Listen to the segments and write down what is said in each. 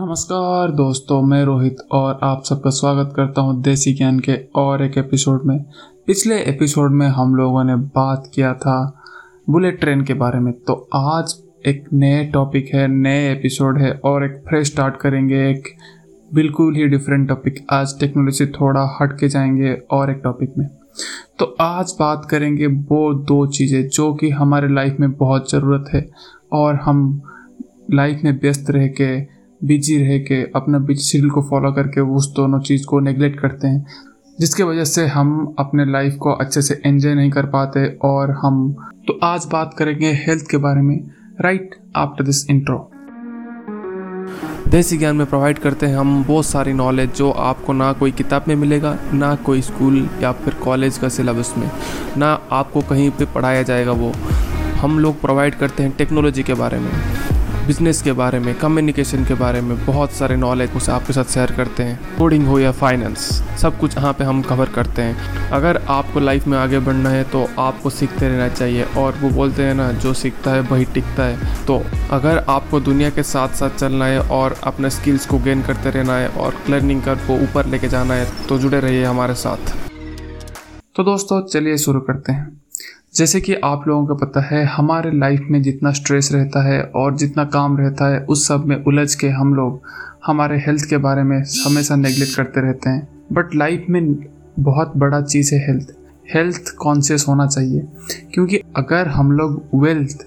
नमस्कार दोस्तों, मैं रोहित और आप सबका स्वागत करता हूं देसी ज्ञान के और एक एपिसोड में। पिछले एपिसोड में हम लोगों ने बात किया था बुलेट ट्रेन के बारे में, तो आज एक नए टॉपिक है, नए एपिसोड है और एक फ्रेश स्टार्ट करेंगे, एक बिल्कुल ही डिफरेंट टॉपिक। आज टेक्नोलॉजी थोड़ा हट के जाएंगे और एक टॉपिक में। तो आज बात करेंगे वो दो चीज़ें जो कि हमारे लाइफ में बहुत ज़रूरत है और हम लाइफ में व्यस्त रह के, बिजी रह के, अपना बिजी शेड्यूल को फॉलो करके उस दोनों चीज़ को नेगलेक्ट करते हैं, जिसके वजह से हम अपने लाइफ को अच्छे से एंजॉय नहीं कर पाते। और हम तो आज बात करेंगे हेल्थ के बारे में राइट आफ्टर दिस इंट्रो। देसी ज्ञान में प्रोवाइड करते हैं हम बहुत सारी नॉलेज जो आपको ना कोई किताब में मिलेगा, ना कोई स्कूल या फिर कॉलेज का सिलेबस में, ना आपको कहीं पे पढ़ाया जाएगा। वो हम लोग प्रोवाइड करते हैं टेक्नोलॉजी के बारे में, बिजनेस के बारे में, कम्युनिकेशन के बारे में बहुत सारे नॉलेज उसे आपके साथ शेयर करते हैं। कोडिंग हो या फाइनेंस, सब कुछ यहाँ पे हम कवर करते हैं। अगर आपको लाइफ में आगे बढ़ना है तो आपको सीखते रहना चाहिए, और वो बोलते हैं ना, जो सीखता है वही टिकता है। तो अगर आपको दुनिया के साथ साथ चलना है और अपने स्किल्स को गेन करते रहना है और लर्निंग कर्व को ऊपर लेके जाना है तो जुड़े रहिए हमारे साथ। तो दोस्तों चलिए शुरू करते हैं। जैसे कि आप लोगों को पता है, हमारे लाइफ में जितना स्ट्रेस रहता है और जितना काम रहता है उस सब में उलझ के हम लोग हमारे हेल्थ के बारे में हमेशा नेगलेक्ट करते रहते हैं। बट लाइफ में बहुत बड़ा चीज़ है हेल्थ। हेल्थ कॉन्शियस होना चाहिए, क्योंकि अगर हम लोग वेल्थ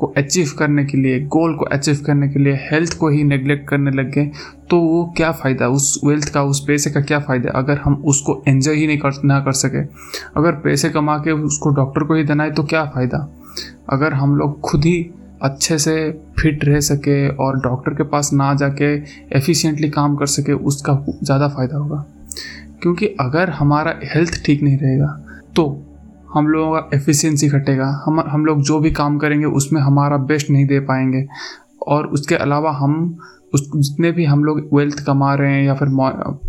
को अचीव करने के लिए, गोल को अचीव करने के लिए हेल्थ को ही नेगलेक्ट करने लग गए तो वो क्या फ़ायदा, उस वेल्थ का, उस पैसे का क्या फ़ायदा अगर हम उसको एंजॉय ही ना कर सके। अगर पैसे कमा के उसको डॉक्टर को ही देना है तो क्या फ़ायदा। अगर हम लोग खुद ही अच्छे से फिट रह सके और डॉक्टर के पास ना जाके एफिशिएंटली काम कर सके उसका ज़्यादा फ़ायदा होगा, क्योंकि अगर हमारा हेल्थ ठीक नहीं रहेगा तो हम लोगों का एफिशिएंसी घटेगा। हम लोग जो भी काम करेंगे उसमें हमारा बेस्ट नहीं दे पाएंगे, और उसके अलावा हम जितने भी हम लोग वेल्थ कमा रहे हैं या फिर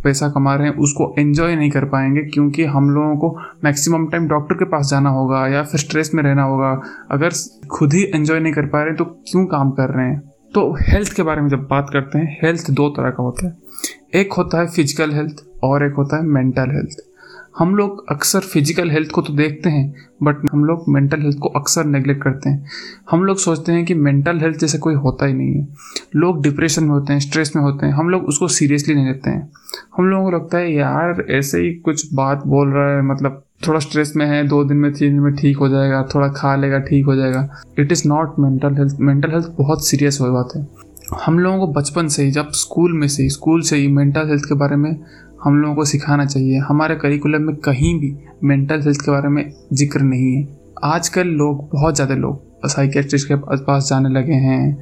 पैसा कमा रहे हैं उसको एंजॉय नहीं कर पाएंगे, क्योंकि हम लोगों को मैक्सिमम टाइम डॉक्टर के पास जाना होगा या फिर स्ट्रेस में रहना होगा। अगर खुद ही एंजॉय नहीं कर पा रहे तो क्यों काम कर रहे हैं। तो हेल्थ के बारे में जब बात करते हैं, हेल्थ दो तरह का होता है, एक होता है फिजिकल हेल्थ और एक होता है मेंटल हेल्थ। हम लोग अक्सर फिजिकल हेल्थ को तो देखते हैं बट हम लोग मेंटल हेल्थ को अक्सर नेगलेक्ट करते हैं। हम लोग सोचते हैं कि मेंटल हेल्थ जैसे कोई होता ही नहीं है। लोग डिप्रेशन में होते हैं, स्ट्रेस में होते हैं, हम लोग उसको सीरियसली नहीं लेते हैं। हम लोगों को लगता है यार ऐसे ही कुछ बात बोल रहा है, मतलब थोड़ा स्ट्रेस में है, 2 दिन में 3 दिन में ठीक हो जाएगा, थोड़ा खा लेगा ठीक हो जाएगा। It is not mental health. Mental health बहुत सीरियस हो बात है। हम लोगों को बचपन से ही, जब स्कूल से ही मेंटल हेल्थ के बारे में हम लोगों को सिखाना चाहिए। हमारे करिकुलम में कहीं भी मेंटल हेल्थ के बारे में जिक्र नहीं है। आजकल लोग, बहुत ज़्यादा लोग साइकेट्रिस्ट के पास जाने लगे हैं,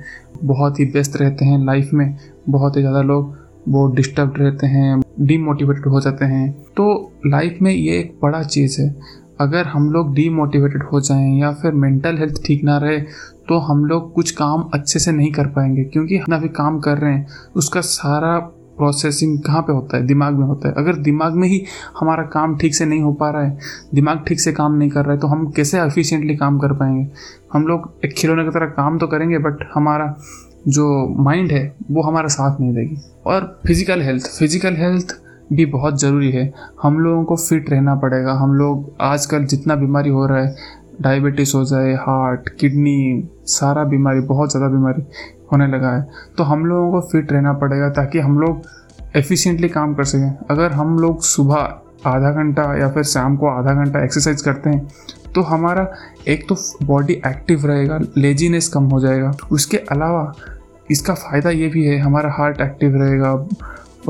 बहुत ही व्यस्त रहते हैं लाइफ में, बहुत ही ज़्यादा लोग वो डिस्टर्ब रहते हैं, डीमोटिवेटेड हो जाते हैं। तो लाइफ में ये एक बड़ा चीज़ है। अगर हम लोग डीमोटिवेटेड हो जाएं या फिर मेंटल हेल्थ ठीक ना रहे तो हम लोग कुछ काम अच्छे से नहीं कर पाएंगे, क्योंकि हम अभी काम कर रहे हैं उसका सारा प्रोसेसिंग कहाँ पे होता है, दिमाग में होता है। अगर दिमाग में ही हमारा काम ठीक से नहीं हो पा रहा है, दिमाग ठीक से काम नहीं कर रहा है, तो हम कैसे एफिशिएंटली काम कर पाएंगे। हम लोग एक खिलौने की तरह काम तो करेंगे बट हमारा जो माइंड है वो हमारा साथ नहीं देगी। और फिजिकल हेल्थ भी बहुत ज़रूरी है। हम लोगों को फिट रहना पड़ेगा। हम लोग आजकल जितना बीमारी हो रहा है, डायबिटीज़ हो जाए, हार्ट, किडनी, सारा बीमारी, बहुत ज़्यादा बीमारी होने लगा है। तो हम लोगों को फिट रहना पड़ेगा ताकि हम लोग एफिशिएंटली काम कर सकें। अगर हम लोग सुबह आधा घंटा या फिर शाम को आधा घंटा एक्सरसाइज करते हैं तो हमारा एक तो बॉडी एक्टिव रहेगा, लेजीनेस कम हो जाएगा। उसके अलावा इसका फ़ायदा ये भी है, हमारा हार्ट एक्टिव रहेगा,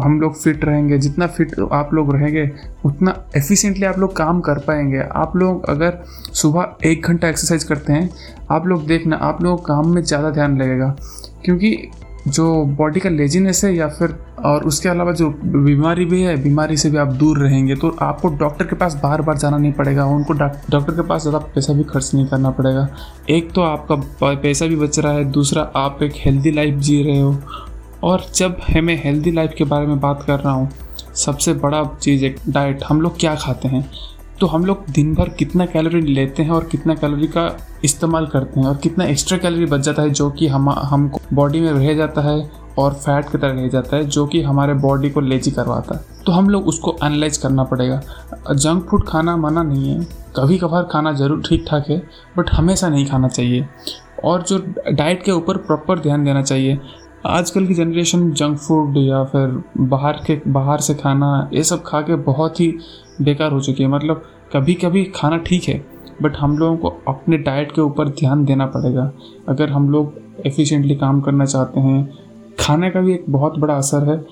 हम लोग फिट रहेंगे। जितना फिट आप लोग रहेंगे उतना एफिशिएंटली आप लोग काम कर पाएंगे। आप लोग अगर सुबह 1 घंटा एक्सरसाइज करते हैं, आप लोग देखना आप लोग काम में ज़्यादा ध्यान लगेगा, क्योंकि जो बॉडी का लेजीनेस है या फिर और उसके अलावा जो बीमारी भी है, बीमारी से भी आप दूर रहेंगे। तो आपको डॉक्टर के पास बार बार जाना नहीं पड़ेगा, उनको डॉक्टर के पास ज़्यादा पैसा भी खर्च नहीं करना पड़ेगा। एक तो आपका पैसा भी बच रहा है, दूसरा आप एक हेल्दी लाइफ जी रहे हो। और जब मैं हेल्दी लाइफ के बारे में बात कर रहा हूँ, सबसे बड़ा चीज़ एक डाइट, हम लोग क्या खाते हैं। तो हम लोग दिन भर कितना कैलोरी लेते हैं और कितना कैलोरी का इस्तेमाल करते हैं और कितना एक्स्ट्रा कैलोरी बच जाता है जो कि हमको बॉडी में रह जाता है और फैट की तरह लिया जाता है जो कि हमारे बॉडी को लेजी करवाता है, तो हम लोग उसको एनालाइज करना पड़ेगा। जंक फूड खाना मना नहीं है, कभी कभार खाना जरूर ठीक ठाक है, बट हमेशा नहीं खाना चाहिए। और जो डाइट के ऊपर प्रॉपर ध्यान देना चाहिए। आजकल की जनरेशन जंक फूड या फिर बाहर से खाना ये सब खा के बहुत ही बेकार हो चुकी है। मतलब कभी कभी खाना ठीक है, बट हम लोगों को अपने डाइट के ऊपर ध्यान देना पड़ेगा अगर हम लोग एफिशिएंटली काम करना चाहते हैं। खाने का भी एक बहुत बड़ा असर है,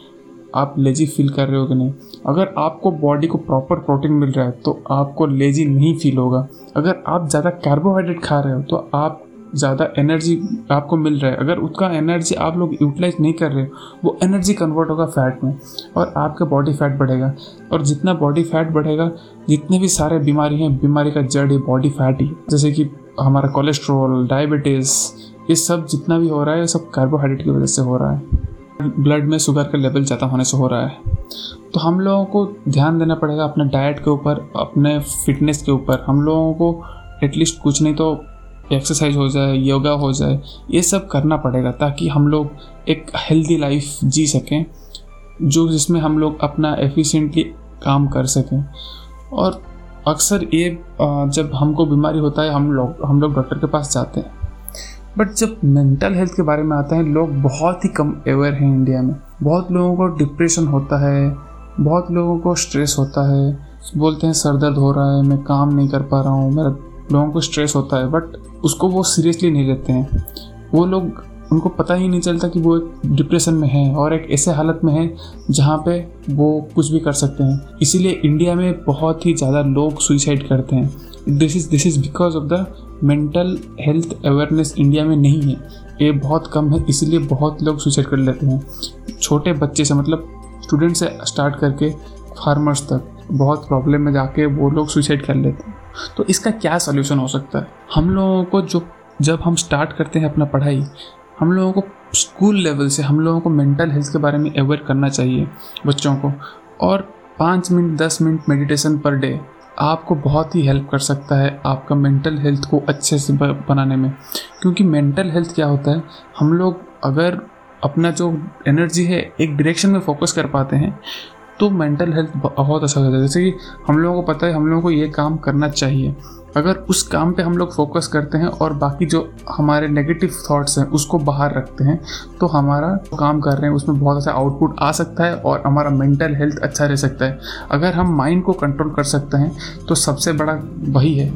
आप लेजी फील कर रहे हो कि नहीं। अगर आपको बॉडी को प्रॉपर प्रोटीन मिल रहा है तो आपको लेजी नहीं फील होगा। अगर आप ज़्यादा कार्बोहाइड्रेट खा रहे हो तो आप ज़्यादा एनर्जी आपको मिल रहा है, अगर उसका एनर्जी आप लोग यूटिलाइज नहीं कर रहे वो एनर्जी कन्वर्ट होगा फैट में और आपका बॉडी फैट बढ़ेगा। और जितना बॉडी फैट बढ़ेगा, जितने भी सारे बीमारी हैं, बीमारी का जड़ ही बॉडी फैट ही, जैसे कि हमारा कोलेस्ट्रॉल, डायबिटीज़, ये सब जितना भी हो रहा है ये सब कार्बोहाइड्रेट की वजह से हो रहा है। ब्लड में शुगर का लेवल ज़्यादा होने से हो रहा है। तो हम लोगों को ध्यान देना पड़ेगा अपने डाइट के ऊपर, अपने फिटनेस के ऊपर। हम लोगों को एटलीस्ट कुछ नहीं तो एक्सरसाइज हो जाए, योगा हो जाए, ये सब करना पड़ेगा ताकि हम लोग एक हेल्दी लाइफ जी सकें जो जिसमें हम लोग अपना एफिशिएंटली काम कर सकें। और अक्सर ये जब हमको बीमारी होता है हम लोग डॉक्टर के पास जाते हैं, बट जब मेंटल हेल्थ के बारे में आता है लोग बहुत ही कम अवेयर हैं इंडिया में। बहुत लोगों को डिप्रेशन होता है, बहुत लोगों को स्ट्रेस होता है, बोलते हैं सर दर्द हो रहा है, मैं काम नहीं कर पा रहा हूँ, मेरा लोगों को स्ट्रेस होता है, बट उसको वो सीरियसली नहीं लेते हैं। वो लोग उनको पता ही नहीं चलता कि वो एक डिप्रेशन में है और एक ऐसे हालत में है जहाँ पे वो कुछ भी कर सकते हैं। इसीलिए इंडिया में बहुत ही ज़्यादा लोग सुसाइड करते हैं। This is because of the mental health awareness India में नहीं है, ये बहुत कम है, इसीलिए बहुत लोग सुसाइड कर लेते हैं। छोटे बच्चे से, मतलब स्टूडेंट से स्टार्ट करके फार्मर्स तक बहुत प्रॉब्लम में जाके वो लोग सुसाइड कर लेते हैं। तो इसका क्या सॉल्यूशन हो सकता है? हम लोगों को जब हम स्टार्ट करते हैं अपना पढ़ाई, हम लोगों को स्कूल लेवल से हम लोगों को मेंटल हेल्थ के बारे में अवेयर करना चाहिए बच्चों को। और 5 minute 10 minute meditation per day आपको बहुत ही हेल्प कर सकता है आपका मेंटल हेल्थ को अच्छे से बनाने में। क्योंकि मेंटल हेल्थ क्या होता है, हम लोग अगर अपना जो एनर्जी है एक डायरेक्शन में फोकस कर पाते हैं तो मेंटल हेल्थ बहुत अच्छा होता है। जैसे कि हम लोगों को पता है हम लोगों को ये काम करना चाहिए, अगर उस काम पे हम लोग फोकस करते हैं और बाकी जो हमारे नेगेटिव थॉट्स हैं उसको बाहर रखते हैं तो हमारा काम कर रहे हैं उसमें बहुत अच्छा आउटपुट आ सकता है और हमारा मेंटल हेल्थ अच्छा रह सकता है। अगर हम माइंड को कंट्रोल कर सकते हैं तो सबसे बड़ा वही है।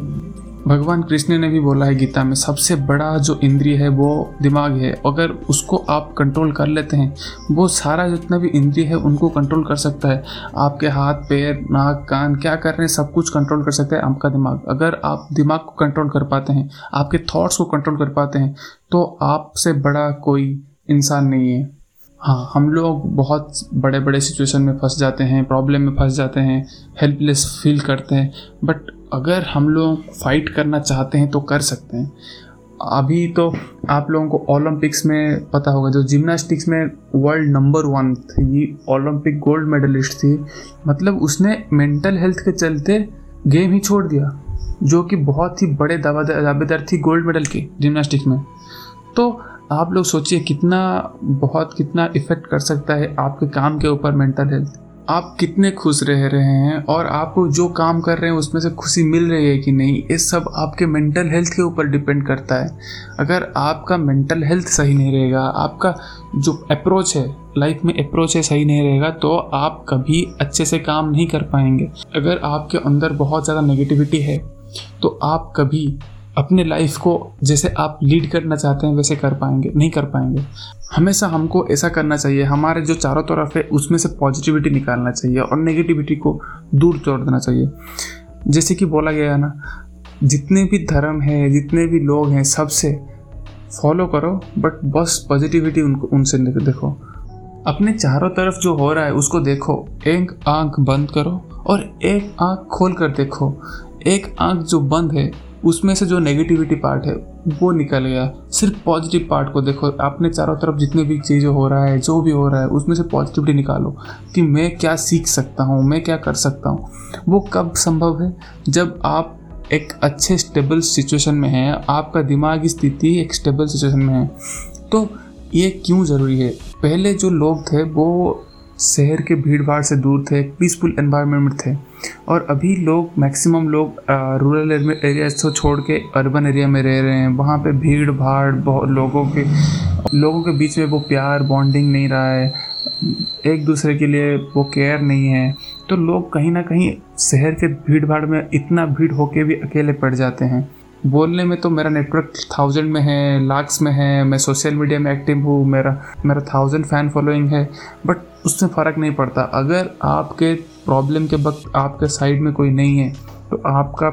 भगवान कृष्ण ने भी बोला है गीता में, सबसे बड़ा जो इंद्रिय है वो दिमाग है। अगर उसको आप कंट्रोल कर लेते हैं, वो सारा जितना भी इंद्रिय है उनको कंट्रोल कर सकता है। आपके हाथ, पैर, नाक, कान क्या कर रहे हैं सब कुछ कंट्रोल कर सकता है आपका दिमाग। अगर आप दिमाग को कंट्रोल कर पाते हैं, आपके थॉट्स को कंट्रोल कर पाते हैं, तो आपसे बड़ा कोई इंसान नहीं है। हाँ, हम लोग बहुत बड़े बड़े सिचुएशन में फंस जाते हैं, प्रॉब्लम में फंस जाते हैं, हेल्पलेस फील करते हैं, बट अगर हम लोग फाइट करना चाहते हैं तो कर सकते हैं। अभी तो आप लोगों को ओलंपिक्स में पता होगा, जो जिम्नास्टिक्स में वर्ल्ड नंबर 1 थी, ओलंपिक गोल्ड मेडलिस्ट थी, मतलब उसने मेंटल हेल्थ के चलते गेम ही छोड़ दिया, जो कि बहुत ही बड़े दावेदार थी गोल्ड मेडल की जिम्नास्टिक्स में। तो आप लोग सोचिए कितना इफ़ेक्ट कर सकता है आपके काम के ऊपर मेंटल हेल्थ। आप कितने खुश रह रहे हैं और आपको जो काम कर रहे हैं उसमें से खुशी मिल रही है कि नहीं, ये सब आपके मेंटल हेल्थ के ऊपर डिपेंड करता है। अगर आपका मेंटल हेल्थ सही नहीं रहेगा, आपका जो अप्रोच है लाइफ में, अप्रोच है सही नहीं रहेगा, तो आप कभी अच्छे से काम नहीं कर पाएंगे। अगर आपके अंदर बहुत ज़्यादा नेगेटिविटी है तो आप कभी अपने लाइफ को जैसे आप लीड करना चाहते हैं वैसे कर पाएंगे नहीं कर पाएंगे। हमेशा हमको ऐसा करना चाहिए, हमारे जो चारों तरफ है उसमें से पॉजिटिविटी निकालना चाहिए और नेगेटिविटी को दूर छोड़ देना चाहिए। जैसे कि बोला गया ना, जितने भी धर्म है, जितने भी लोग हैं, सबसे फॉलो करो, बट बस पॉजिटिविटी उनसे देखो। अपने चारों तरफ जो हो रहा है उसको देखो, एक आँख बंद करो और एक आँख खोल कर देखो। एक आँख जो बंद है उसमें से जो नेगेटिविटी पार्ट है वो निकल गया, सिर्फ पॉजिटिव पार्ट को देखो। अपने चारों तरफ जितने भी चीज़ें हो रहा है, जो भी हो रहा है, उसमें से पॉजिटिविटी निकालो कि मैं क्या सीख सकता हूँ, मैं क्या कर सकता हूँ। वो कब संभव है, जब आप एक अच्छे स्टेबल सिचुएशन में हैं, आपका दिमागी स्थिति एक स्टेबल सिचुएशन में है। तो ये क्यों ज़रूरी है। पहले जो लोग थे वो शहर के भीड़ भाड़ से दूर थे, पीसफुल एनवायरनमेंट में थे, और अभी लोग मैक्सिमम लोग रूरल एरियाज को छोड़ के अर्बन एरिया में रह रहे हैं। वहाँ पे भीड़ भाड़ बहुत, लोगों के बीच में वो प्यार बॉन्डिंग नहीं रहा है, एक दूसरे के लिए वो केयर नहीं है, तो लोग कहीं ना कहीं शहर के भीड़ भाड़ में इतना भीड़ होके भी अकेले पड़ जाते हैं। बोलने में तो मेरा नेटवर्क 1000 में है, लाख्स में है, मैं सोशल मीडिया में एक्टिव हूँ, मेरा 1000 फैन फॉलोइंग है, बट उससे फ़र्क नहीं पड़ता। अगर आपके प्रॉब्लम के वक्त आपके साइड में कोई नहीं है तो आपका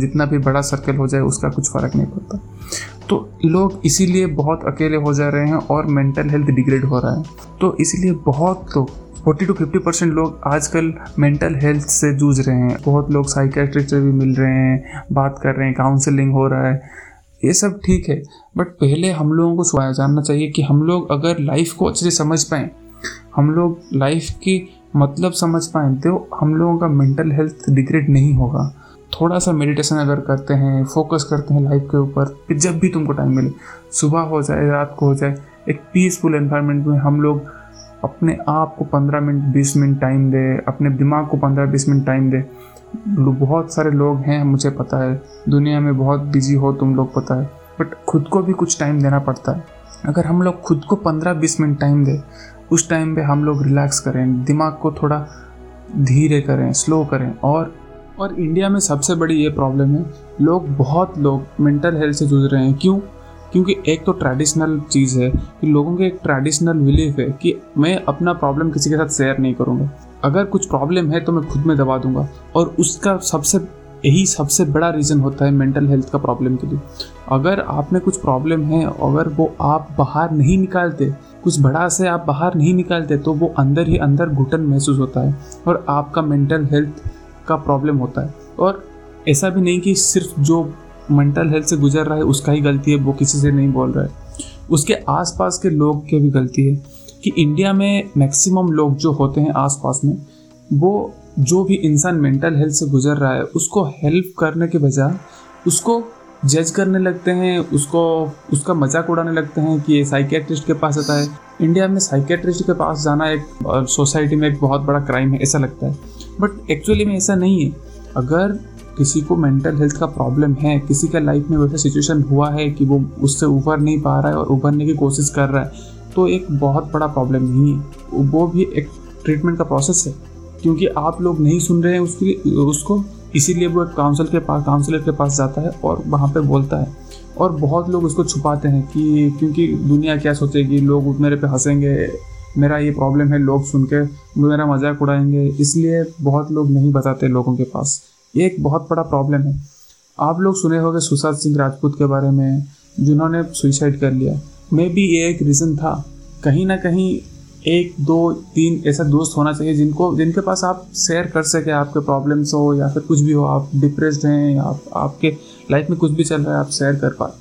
जितना भी बड़ा सर्कल हो जाए उसका कुछ फ़र्क नहीं पड़ता। तो लोग इसीलिए बहुत अकेले हो जा रहे हैं और मेंटल हेल्थ डिग्रेड हो रहा है। तो इसीलिए बहुत लोग 40-50% लोग आजकल मेंटल हेल्थ से जूझ रहे हैं। बहुत लोग साइकेट्रिस्ट से भी मिल रहे हैं, बात कर रहे हैं, काउंसलिंग हो रहा है, ये सब ठीक है, बट पहले हम लोगों को जानना चाहिए कि हम लोग अगर लाइफ को अच्छे से समझ पाएँ, हम लोग लाइफ की मतलब समझ पाएँ, तो हम लोगों का मेंटल हेल्थ डिग्रेड नहीं होगा। थोड़ा सा मेडिटेशन अगर करते हैं, फोकस करते हैं लाइफ के ऊपर, कि जब भी तुमको टाइम मिले, सुबह हो जाए, रात को हो जाए, एक पीसफुल एनवायरनमेंट में हम लोग अपने आप को 15-20 मिनट टाइम दे, अपने दिमाग को 15-20 मिनट टाइम दे। बहुत सारे लोग हैं, मुझे पता है, दुनिया में बहुत बिजी हो तुम लोग, पता है, बट खुद को भी कुछ टाइम देना पड़ता है। अगर हम लोग खुद को 15-20 मिनट टाइम दें, उस टाइम पे हम लोग रिलैक्स करें, दिमाग को थोड़ा धीरे करें, स्लो करें। और इंडिया में सबसे बड़ी ये प्रॉब्लम है, बहुत लोग मेंटल हेल्थ से जूझ रहे हैं। क्यों? क्योंकि एक तो ट्रेडिशनल चीज़ है कि लोगों के एक ट्रेडिशनल बिलीफ है कि मैं अपना प्रॉब्लम किसी के साथ शेयर नहीं करूँगा, अगर कुछ प्रॉब्लम है तो मैं खुद में दबा दूँगा, और उसका सबसे बड़ा रीज़न होता है मेंटल हेल्थ का प्रॉब्लम के लिए। अगर आप में कुछ प्रॉब्लम है, अगर वो आप बाहर नहीं निकालते, कुछ बड़ा से आप बाहर नहीं निकालते, तो वो अंदर ही अंदर घुटन महसूस होता है और आपका मेंटल हेल्थ का प्रॉब्लम होता है। और ऐसा भी नहीं कि सिर्फ जो मेंटल हेल्थ से गुजर रहा है उसका ही गलती है, वो किसी से नहीं बोल रहा है, उसके आसपास के लोग के भी गलती है। कि इंडिया में मैक्सिमम लोग जो होते हैं आसपास में, वो जो भी इंसान मेंटल हेल्थ से गुजर रहा है उसको हेल्प करने के बजाय उसको जज करने लगते हैं, उसका मजाक उड़ाने लगते हैं कि ये साइकेट्रिस्ट के पास आता है। इंडिया में साइकेट्रिस्ट के पास जाना एक सोसाइटी में एक बहुत बड़ा क्राइम है ऐसा लगता है, बट एक्चुअली में ऐसा नहीं है। अगर किसी को मेंटल हेल्थ का प्रॉब्लम है, किसी का लाइफ में वैसा सिचुएशन हुआ है कि वो उससे उभर नहीं पा रहा है और उभरने की कोशिश कर रहा है, तो एक बहुत बड़ा प्रॉब्लम नहीं है, वो भी एक ट्रीटमेंट का प्रोसेस है। क्योंकि आप लोग नहीं सुन रहे हैं उसको, इसीलिए वो एक काउंसलर के पास जाता है और वहाँ पे बोलता है। और बहुत लोग उसको छुपाते हैं कि क्योंकि दुनिया क्या सोचेगी, लोग मेरे पे हंसेंगे, मेरा ये प्रॉब्लम है, लोग सुन के मेरा मजाक उड़ाएंगे, इसलिए बहुत लोग नहीं बताते लोगों के पास। ये एक बहुत बड़ा प्रॉब्लम है। आप लोग सुने होंगे सुशांत सिंह राजपूत के बारे में, जिन्होंने सुसाइड कर लिया। मे बी ये एक रीज़न था, कहीं ना कहीं 1-2-3 ऐसा दोस्त होना चाहिए जिनके पास आप शेयर कर सकें, आपके प्रॉब्लम्स हो या फिर कुछ भी हो, आप डिप्रेस्ड हैं या आपके लाइफ में कुछ भी चल रहा है, आप शेयर कर पाए।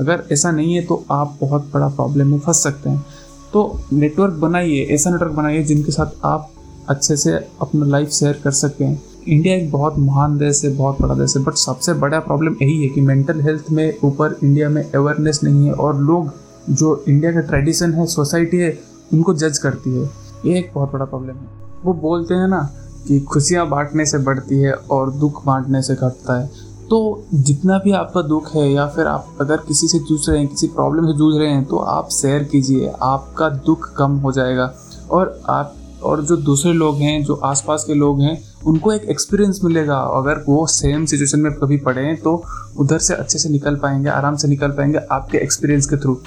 अगर ऐसा नहीं है तो आप बहुत बड़ा प्रॉब्लम में फंस सकते हैं। तो नेटवर्क बनाइए, ऐसा नेटवर्क बनाइए जिनके साथ आप अच्छे से अपना लाइफ शेयर कर सकें। इंडिया एक बहुत महान देश है, बहुत बड़ा देश है, बट सबसे बड़ा प्रॉब्लम यही है कि मेंटल हेल्थ में ऊपर इंडिया में अवेयरनेस नहीं है, और लोग जो इंडिया का ट्रेडिशन है, सोसाइटी है, उनको जज करती है। ये एक बहुत बड़ा प्रॉब्लम है। वो बोलते हैं ना कि खुशियाँ बांटने से बढ़ती है और दुख बांटने से घटता है। तो जितना भी आपका दुख है या फिर आप अगर किसी से जूझ रहे हैं, किसी प्रॉब्लम से जूझ रहे हैं, तो आप शेयर कीजिए, आपका दुख कम हो जाएगा। और जो दूसरे लोग हैं, जो आसपास के लोग हैं, उनको एक एक्सपीरियंस मिलेगा। अगर वो सेम सिचुएशन में कभी पड़े हैं तो उधर से अच्छे से निकल पाएंगे, आराम से निकल पाएंगे आपके एक्सपीरियंस के थ्रू।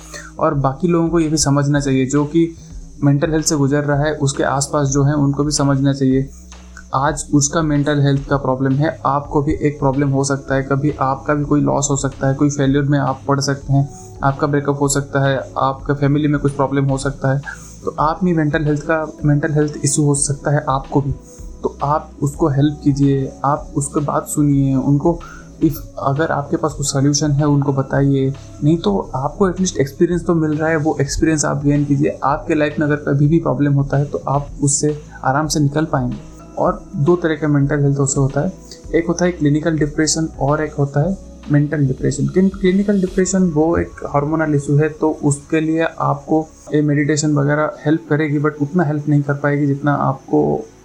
और बाकी लोगों को ये भी समझना चाहिए, जो कि मेंटल हेल्थ से गुजर रहा है, उसके आसपास जो है उनको भी समझना चाहिए आज उसका मेंटल हेल्थ का प्रॉब्लम है, आपको भी एक प्रॉब्लम हो सकता है, कभी आपका भी कोई लॉस हो सकता है, कोई फेलियर में आप पड़ सकते हैं, आपका ब्रेकअप हो सकता है, आपका फैमिली में कुछ प्रॉब्लम हो सकता है, तो आप में मेंटल हेल्थ इशू हो सकता है आपको भी। तो आप उसको हेल्प कीजिए, आप उसके बात सुनिए, उनको अगर आपके पास कुछ सोल्यूशन है उनको बताइए, नहीं तो आपको एटलीस्ट एक्सपीरियंस तो मिल रहा है, वो एक्सपीरियंस आप गेन कीजिए। आपके लाइफ में अगर कभी भी प्रॉब्लम होता है तो आप उससे आराम से निकल पाएंगे। और 2 तरह का मेंटल हेल्थ होता है, एक होता है क्लिनिकल डिप्रेशन और एक होता है मेंटल डिप्रेशन। क्लिनिकल डिप्रेशन वो एक हार्मोनल इशू है, तो उसके लिए आपको ये मेडिटेशन वगैरह हेल्प करेगी, बट उतना हेल्प नहीं कर पाएगी जितना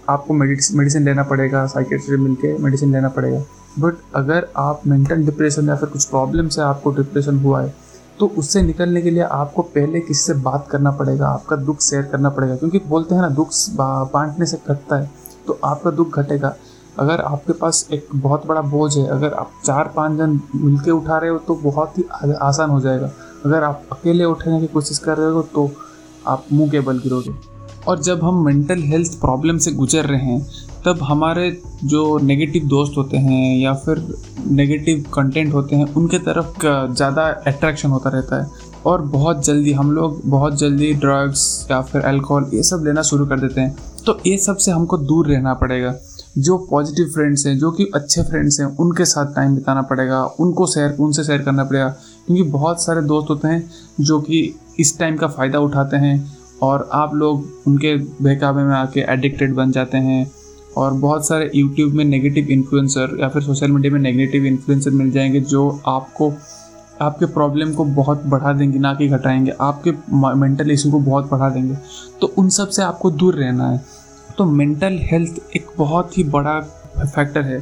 आपको मेडिसिन लेना पड़ेगा, साइकेट्री मिलके मेडिसिन लेना पड़ेगा। बट अगर आप मेंटल डिप्रेशन या फिर कुछ प्रॉब्लम से आपको डिप्रेशन हुआ है, तो उससे निकलने के लिए आपको पहले किसी से बात करना पड़ेगा, आपका दुख शेयर करना पड़ेगा, क्योंकि बोलते हैं ना दुख बांटने से घटता है, तो आपका दुख घटेगा। अगर आपके पास एक बहुत बड़ा बोझ है, अगर आप 4-5 जन मिलके उठा रहे हो तो बहुत ही आसान हो जाएगा। अगर आप अकेले उठाने की कोशिश कर रहे हो तो आप मुंह के बल गिरोगे। और जब हम मेंटल हेल्थ प्रॉब्लम से गुजर रहे हैं, तब हमारे जो नेगेटिव दोस्त होते हैं या फिर नेगेटिव कंटेंट होते हैं, उनके तरफ ज़्यादा अट्रैक्शन होता रहता है, और हम लोग बहुत जल्दी ड्रग्स या फिर अल्कोहल ये सब लेना शुरू कर देते हैं। तो ये सब से हमको दूर रहना पड़ेगा। जो पॉजिटिव फ्रेंड्स हैं, जो कि अच्छे फ्रेंड्स हैं, उनके साथ टाइम बिताना पड़ेगा, उनसे शेयर करना पड़ेगा, क्योंकि बहुत सारे दोस्त होते हैं जो कि इस टाइम का फ़ायदा उठाते हैं और आप लोग उनके बहकावे में आके एडिक्टेड बन जाते हैं। और बहुत सारे यूट्यूब में नेगेटिव इन्फ्लुएंसर या फिर सोशल मीडिया में नेगेटिव इन्फ्लुएंसर मिल जाएंगे, जो आपको आपके प्रॉब्लम को बहुत बढ़ा देंगे, ना कि घटाएंगे, आपके मेंटल इशू को बहुत बढ़ा देंगे। तो उन सब से आपको दूर रहना है। तो मेंटल हेल्थ एक बहुत ही बड़ा फैक्टर है।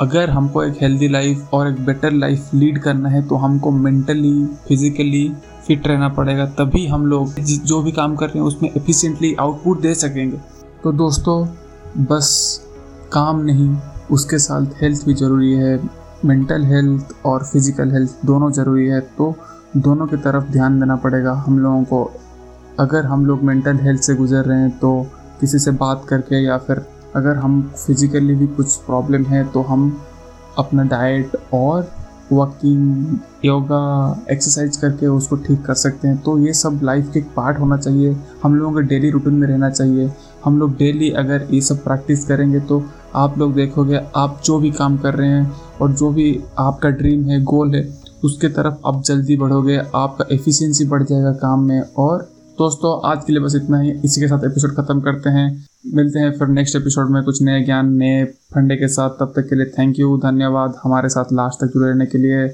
अगर हमको एक हेल्दी लाइफ और एक बेटर लाइफ लीड करना है, तो हमको मेंटली फिजिकली फिट रहना पड़ेगा, तभी हम लोग जो भी काम कर रहे हैं उसमें एफिशिएंटली आउटपुट दे सकेंगे। तो दोस्तों, बस काम नहीं, उसके साथ हेल्थ भी ज़रूरी है। मेंटल हेल्थ और फिज़िकल हेल्थ दोनों ज़रूरी है, तो दोनों की तरफ ध्यान देना पड़ेगा हम लोगों को। अगर हम लोग मेंटल हेल्थ से गुजर रहे हैं तो किसी से बात करके, या फिर अगर हम फिज़िकली भी कुछ प्रॉब्लम है तो हम अपना डाइट और वॉकिंग, योगा, एक्सरसाइज करके उसको ठीक कर सकते हैं। तो ये सब लाइफ के एक पार्ट होना चाहिए, हम लोगों के डेली रूटीन में रहना चाहिए। हम लोग डेली अगर ये सब प्रैक्टिस करेंगे तो आप लोग देखोगे, आप जो भी काम कर रहे हैं और जो भी आपका ड्रीम है, गोल है, उसके तरफ आप जल्दी बढ़ोगे, आपका एफिशिएंसी बढ़ जाएगा काम में। और दोस्तों, आज के लिए बस इतना ही। इसी के साथ एपिसोड ख़त्म करते हैं। मिलते हैं फिर नेक्स्ट एपिसोड में कुछ नए ज्ञान, नए फंडे के साथ। तब तक के लिए थैंक यू, धन्यवाद हमारे साथ लास्ट तक जुड़े रहने के लिए।